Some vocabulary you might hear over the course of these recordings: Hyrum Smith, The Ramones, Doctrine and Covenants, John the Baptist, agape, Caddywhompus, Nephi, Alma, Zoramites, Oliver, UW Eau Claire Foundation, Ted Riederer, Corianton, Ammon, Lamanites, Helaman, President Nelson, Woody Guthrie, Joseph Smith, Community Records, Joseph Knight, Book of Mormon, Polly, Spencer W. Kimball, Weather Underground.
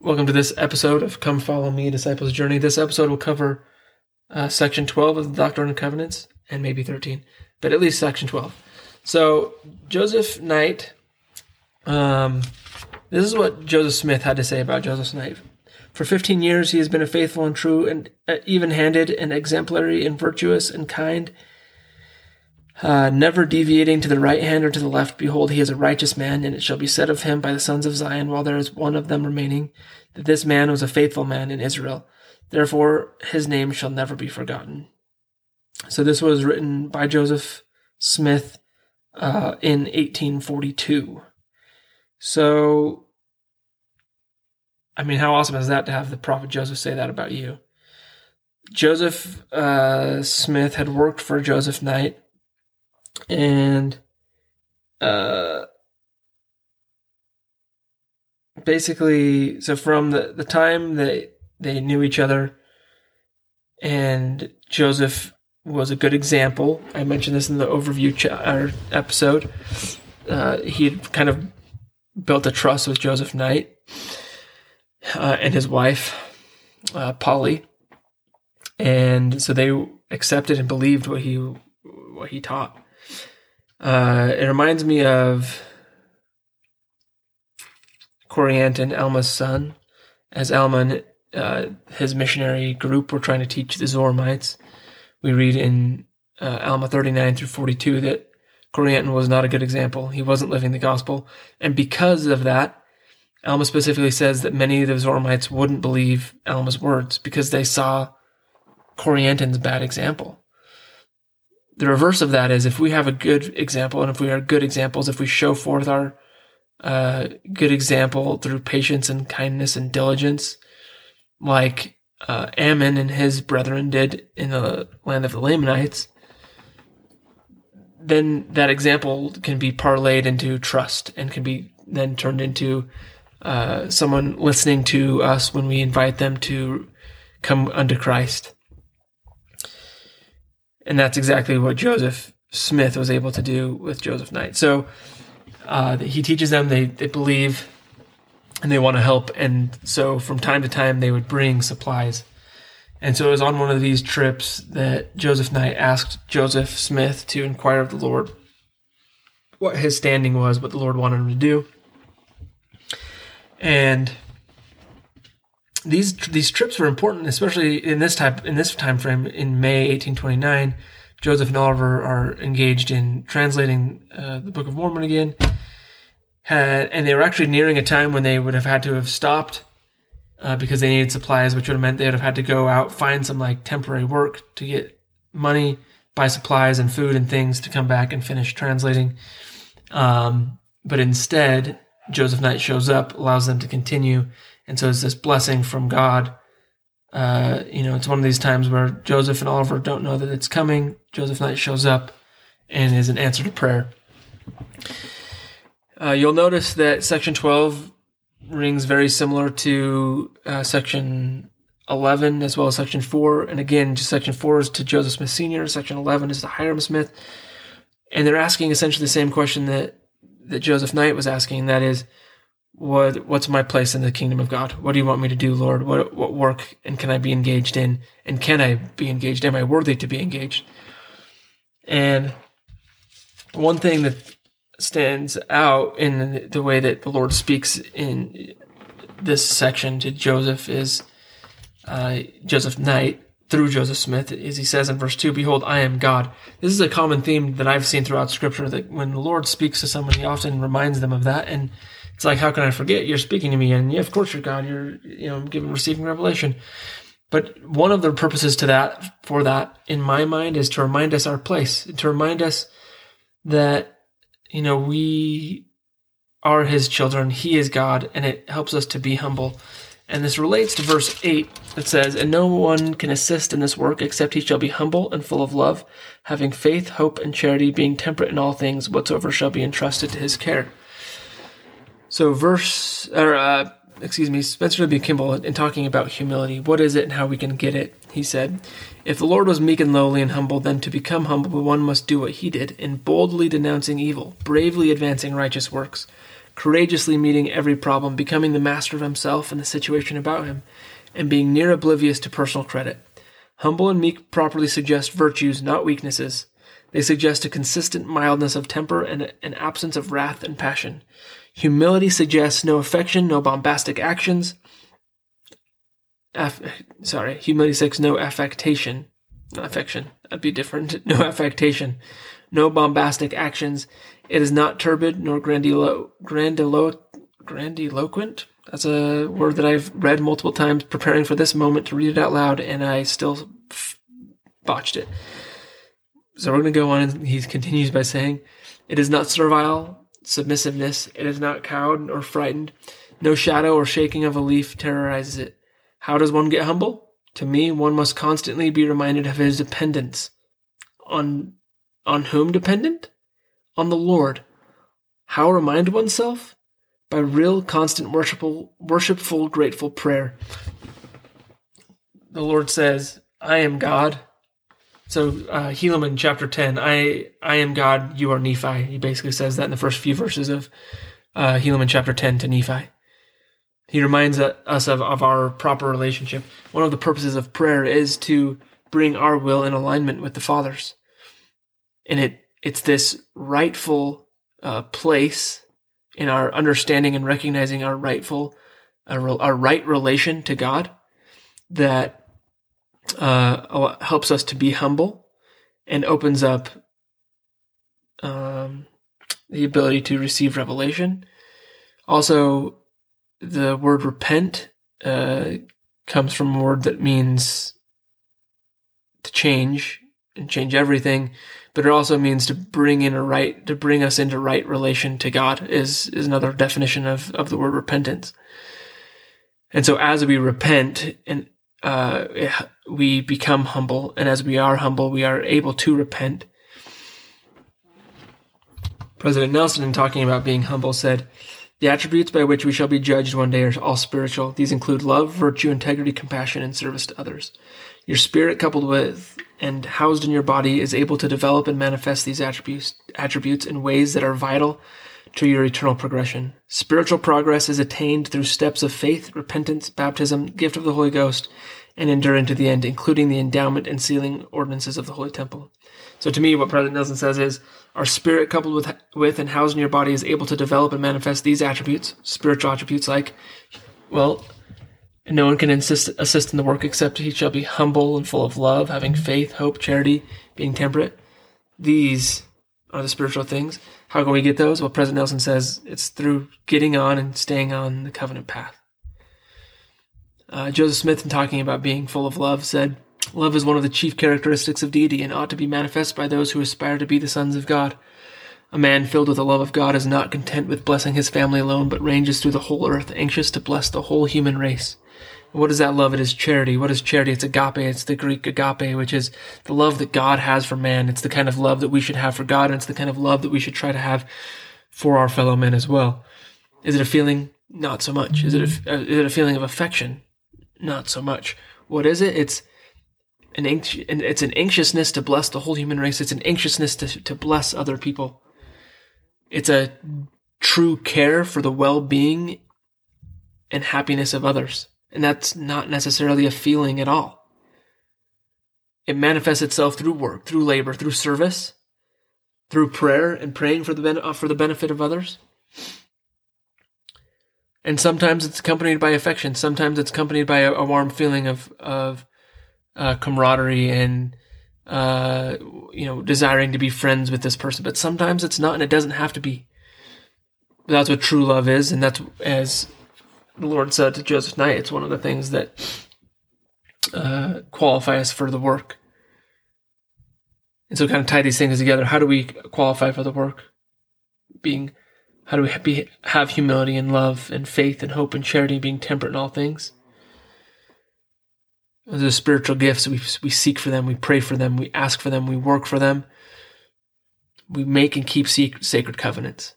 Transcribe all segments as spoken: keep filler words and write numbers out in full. Welcome to this episode of Come Follow Me, Disciples Journey. This episode will cover uh, section twelve of the Doctrine and Covenants, and maybe thirteen, but at least section twelve. So, Joseph Knight, um, this is what Joseph Smith had to say about Joseph Knight. For fifteen years he has been a faithful and true and uh, even-handed and exemplary and virtuous and kind, Uh, never deviating to the right hand or to the left. Behold, he is a righteous man, and it shall be said of him by the sons of Zion, while there is one of them remaining, that this man was a faithful man in Israel. Therefore, his name shall never be forgotten. So this was written by Joseph Smith uh, in eighteen forty-two. So, I mean, how awesome is that to have the prophet Joseph say that about you? Joseph uh, Smith had worked for Joseph Knight, and uh, basically, so from the, the time that they knew each other, and Joseph was a good example. I mentioned this in the overview ch- our episode. Uh, he had kind of built a trust with Joseph Knight uh, and his wife, uh, Polly. And so they accepted and believed what he what he taught. Uh, it reminds me of Corianton, Alma's son, as Alma and uh, his missionary group were trying to teach the Zoramites. We read in uh, Alma thirty-nine through forty-two that Corianton was not a good example. He wasn't living the gospel. And because of that, Alma specifically says that many of the Zoramites wouldn't believe Alma's words because they saw Corianton's bad example. The reverse of that is if we have a good example, and if we are good examples, if we show forth our uh, good example through patience and kindness and diligence, like uh, Ammon and his brethren did in the land of the Lamanites, then that example can be parlayed into trust and can be then turned into uh, someone listening to us when we invite them to come unto Christ. And that's exactly what Joseph Smith was able to do with Joseph Knight. So uh, he teaches them, they, they believe, and they want to help. And so from time to time, they would bring supplies. And so it was on one of these trips that Joseph Knight asked Joseph Smith to inquire of the Lord what his standing was, what the Lord wanted him to do. And These these trips were important, especially in this type in this time frame. In May eighteen twenty-nine, Joseph and Oliver are engaged in translating uh, the Book of Mormon again, had, and they were actually nearing a time when they would have had to have stopped uh, because they needed supplies, which would have meant they would have had to go out find some like temporary work to get money, buy supplies and food and things to come back and finish translating. Um, but instead, Joseph Knight shows up, allows them to continue. And so it's this blessing from God. Uh, you know, it's one of these times where Joseph and Oliver don't know that it's coming. Joseph Knight shows up and is an answer to prayer. Uh, you'll notice that section twelve rings very similar to uh, section eleven as well as section four. And again, just section four is to Joseph Smith Senior, section eleven is to Hyrum Smith. And they're asking essentially the same question that, that Joseph Knight was asking, and that is, What what's my place in the kingdom of God? What do you want me to do, Lord? What what work and can I be engaged in? And can I be engaged? Am I worthy to be engaged? And one thing that stands out in the way that the Lord speaks in this section to Joseph is uh, Joseph Knight through Joseph Smith, is he says in verse two, "Behold, I am God." This is a common theme that I've seen throughout Scripture, that when the Lord speaks to someone, he often reminds them of that. And it's like, how can I forget? You're speaking to me, and yeah, of course you're God. You're, you know, giving, receiving revelation. But one of the purposes to that, for that, in my mind, is to remind us our place, to remind us that, you know, we are His children. He is God, and it helps us to be humble. And this relates to verse eight that says, "And no one can assist in this work except he shall be humble and full of love, having faith, hope, and charity, being temperate in all things, whatsoever shall be entrusted to his care." So verse, or uh, excuse me, Spencer W. Kimball, in talking about humility, what is it and how we can get it, he said, "If the Lord was meek and lowly and humble, then to become humble one must do what he did, in boldly denouncing evil, bravely advancing righteous works, courageously meeting every problem, becoming the master of himself and the situation about him, and being near oblivious to personal credit. Humble and meek properly suggest virtues, not weaknesses. They suggest a consistent mildness of temper and an absence of wrath and passion. Humility suggests no affection, no bombastic actions. Aff- sorry, humility suggests no affectation. Not affection. That'd be different. No affectation. No bombastic actions. It is not turbid nor grandilo- grandilo- grandiloquent. That's a word that I've read multiple times preparing for this moment to read it out loud, and I still f- botched it. So we're going to go on, and he continues by saying, it is not servile submissiveness. It is not cowed or frightened. No shadow or shaking of a leaf terrorizes it. How does one get humble? To me, one must constantly be reminded of his dependence. On on whom dependent? On the Lord. How remind oneself? By real, constant, worshipful, worshipful, grateful prayer. The Lord says, I am God. So, uh, Helaman chapter ten, I I am God, you are Nephi. He basically says that in the first few verses of uh, Helaman chapter ten to Nephi. He reminds us of, of our proper relationship. One of the purposes of prayer is to bring our will in alignment with the Father's. And it it's this rightful uh, place in our understanding and recognizing our rightful, uh, our right relation to God that uh, helps us to be humble and opens up um, the ability to receive revelation. Also, the word repent uh, comes from a word that means to change and change everything, but it also means to bring in a right, to bring us into right relation to God is, is another definition of, of the word repentance. And so as we repent and uh, we become humble, and as we are humble, we are able to repent. President Nelson, in talking about being humble, said, the attributes by which we shall be judged one day are all spiritual. These include love, virtue, integrity, compassion, and service to others. Your spirit, coupled with and housed in your body, is able to develop and manifest these attributes, attributes in ways that are vital to your eternal progression. Spiritual progress is attained through steps of faith, repentance, baptism, gift of the Holy Ghost, and endurance to the end, including the endowment and sealing ordinances of the Holy Temple. So to me, what President Nelson says is, our spirit coupled with, with and housed in your body is able to develop and manifest these attributes, spiritual attributes like, well, no one can insist, assist in the work except he shall be humble and full of love, having faith, hope, charity, being temperate. These are the spiritual things. How can we get those? Well, President Nelson says it's through getting on and staying on the covenant path. Uh, Joseph Smith, in talking about being full of love, said, love is one of the chief characteristics of deity and ought to be manifest by those who aspire to be the sons of God. A man filled with the love of God is not content with blessing his family alone, but ranges through the whole earth, anxious to bless the whole human race. What is that love? It is charity. What is charity? It's agape. It's the Greek agape, which is the love that God has for man. It's the kind of love that we should have for God, and it's the kind of love that we should try to have for our fellow men as well. Is it a feeling? Not so much. Is it a, is it a feeling of affection? Not so much. What is it? It's an anx- it's an anxiousness to bless the whole human race. It's an anxiousness to, to bless other people. It's a true care for the well-being and happiness of others. And that's not necessarily a feeling at all. It manifests itself through work, through labor, through service, through prayer and praying for the ben- for the benefit of others. And sometimes it's accompanied by affection. Sometimes it's accompanied by a, a warm feeling of of uh, camaraderie and uh, you know desiring to be friends with this person. But sometimes it's not, and it doesn't have to be. But that's what true love is, and that's as the Lord said to Joseph Knight, it's one of the things that uh, qualify us for the work. And so kind of tie these things together. How do we qualify for the work? Being, how do we be, have humility and love and faith and hope and charity, being temperate in all things? Those are spiritual gifts. We, we seek for them. We pray for them. We ask for them. We work for them. We make and keep sacred covenants.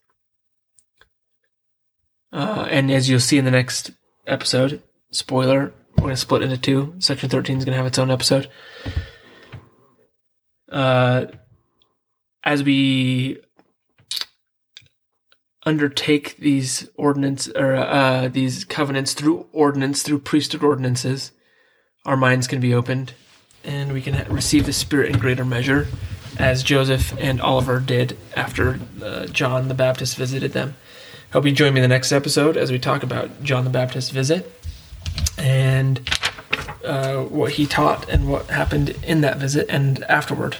Uh, and as you'll see in the next episode, spoiler, we're going to split into two. Section thirteen is going to have its own episode. Uh, as we undertake these ordinance or uh, these covenants through ordinance, through priesthood ordinances, our minds can be opened, and we can ha- receive the Spirit in greater measure, as Joseph and Oliver did after uh, John the Baptist visited them. Hope you join me in the next episode as we talk about John the Baptist's visit and uh, what he taught and what happened in that visit and afterward.